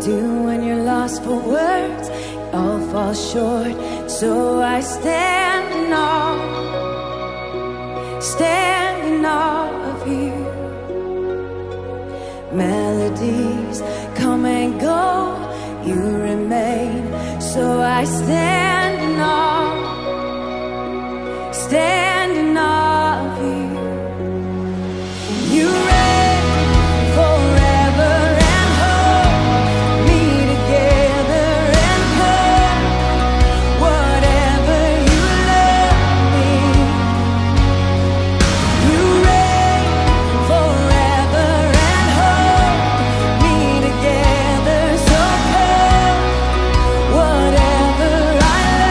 do when you're lost for words? It all falls short, so I stand in awe, stand in awe of you. Melodies come and go, you remain, so I stand in awe, stand in awe of you. You reign forever and hold me together and hold whatever you love me. You reign forever and hold me together, so hold whatever I love.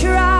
try.